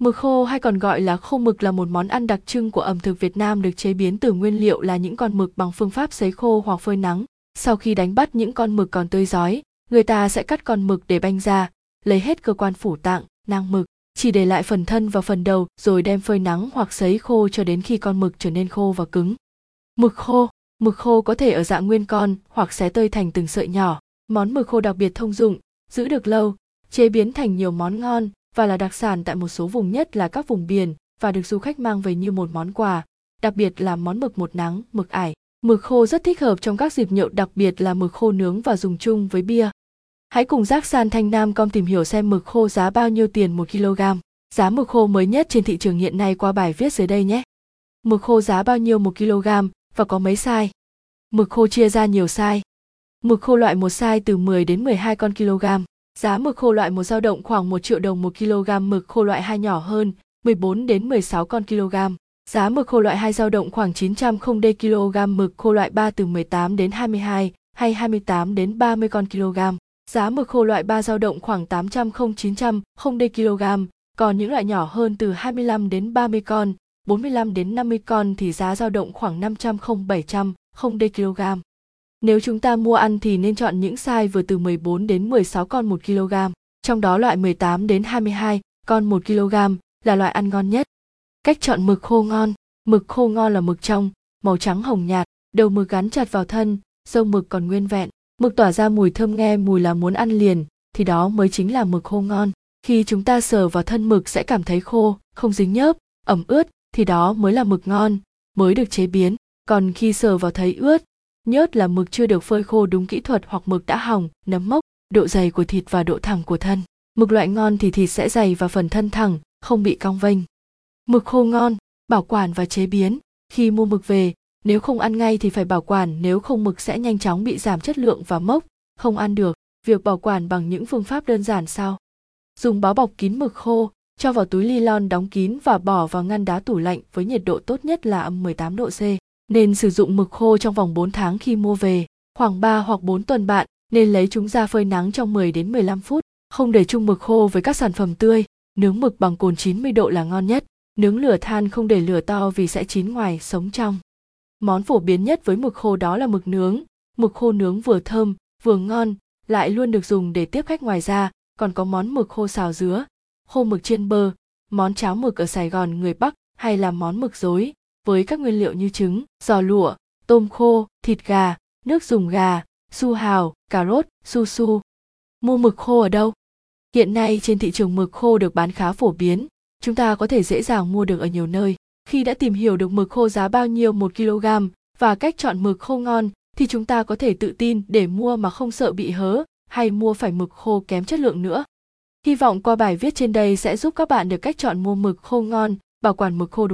Mực khô hay còn gọi là khô mực là một món ăn đặc trưng của ẩm thực Việt Nam, được chế biến từ nguyên liệu là những con mực bằng phương pháp sấy khô hoặc phơi nắng. Sau khi đánh bắt những con mực còn tươi rói, người ta sẽ cắt con mực để banh ra, lấy hết cơ quan phủ tạng, nang mực, chỉ để lại phần thân và phần đầu rồi đem phơi nắng hoặc sấy khô cho đến khi con mực trở nên khô và cứng. Mực khô có thể ở dạng nguyên con hoặc xé tơi thành từng sợi nhỏ. Món mực khô đặc biệt thông dụng, giữ được lâu, chế biến thành nhiều món ngon và là đặc sản tại một số vùng, nhất là các vùng biển, và được du khách mang về như một món quà, đặc biệt là món mực một nắng, mực ải. Mực khô rất thích hợp trong các dịp nhậu, đặc biệt là mực khô nướng và dùng chung với bia. Hãy cùng Giác San Thanh Nam com tìm hiểu xem mực khô giá bao nhiêu tiền 1 kg. Giá mực khô mới nhất trên thị trường hiện nay qua bài viết dưới đây nhé. Mực khô giá bao nhiêu 1 kg và có mấy size? Mực khô chia ra nhiều size. Mực khô loại một size từ 10 đến 12 con kg. Giá mực khô loại một dao động khoảng 1 triệu đồng 1 kg, mực khô loại 2 nhỏ hơn 14 đến 16 con kg. Giá mực khô loại 2 dao động khoảng 900 kg, mực khô loại 3 từ 18 đến 22 hay 28 đến 30 con kg. Giá mực khô loại 3 dao động khoảng 800-900 kg, còn những loại nhỏ hơn từ 25 đến 30 con, 45 đến 50 con thì giá dao động khoảng 500-700 kg. Nếu chúng ta mua ăn thì nên chọn những size vừa từ 14 đến 16 con 1 kg, trong đó loại 18 đến 22 con 1 kg là loại ăn ngon nhất. Cách chọn mực khô ngon. Mực khô ngon là mực trong, màu trắng hồng nhạt, đầu mực gắn chặt vào thân, râu mực còn nguyên vẹn. Mực tỏa ra mùi thơm, nghe mùi là muốn ăn liền, thì đó mới chính là mực khô ngon. Khi chúng ta sờ vào thân mực sẽ cảm thấy khô, không dính nhớp, ẩm ướt, thì đó mới là mực ngon, mới được chế biến. Còn khi sờ vào thấy ướt, nhớt là mực chưa được phơi khô đúng kỹ thuật hoặc mực đã hỏng, nấm mốc. Độ dày của thịt và độ thẳng của thân. Mực loại ngon thì thịt sẽ dày và phần thân thẳng, không bị cong vênh. Mực khô ngon, bảo quản và chế biến. Khi mua mực về, nếu không ăn ngay thì phải bảo quản, nếu không mực sẽ nhanh chóng bị giảm chất lượng và mốc, không ăn được. Việc bảo quản bằng những phương pháp đơn giản sau. Dùng báo bọc kín mực khô, cho vào túi ni lông đóng kín và bỏ vào ngăn đá tủ lạnh với nhiệt độ tốt nhất là âm 18 độ C. Nên sử dụng mực khô trong vòng 4 tháng khi mua về, khoảng 3 hoặc 4 tuần bạn nên lấy chúng ra phơi nắng trong 10 đến 15 phút. Không để chung mực khô với các sản phẩm tươi, nướng mực bằng cồn 90 độ là ngon nhất. Nướng lửa than, không để lửa to vì sẽ chín ngoài, sống trong. Món phổ biến nhất với mực khô đó là mực nướng. Mực khô nướng vừa thơm, vừa ngon, lại luôn được dùng để tiếp khách. Ngoài ra, còn có món mực khô xào dứa, khô mực chiên bơ, món cháo mực ở Sài Gòn người Bắc, hay là món mực rối, với các nguyên liệu như trứng, giò lụa, tôm khô, thịt gà, nước dùng gà, su hào, cà rốt, su su. Mua mực khô ở đâu? Hiện nay trên thị trường mực khô được bán khá phổ biến, chúng ta có thể dễ dàng mua được ở nhiều nơi. Khi đã tìm hiểu được mực khô giá bao nhiêu 1 kg và cách chọn mực khô ngon thì chúng ta có thể tự tin để mua mà không sợ bị hớ hay mua phải mực khô kém chất lượng nữa. Hy vọng qua bài viết trên đây sẽ giúp các bạn được cách chọn mua mực khô ngon, bảo quản mực khô đúng.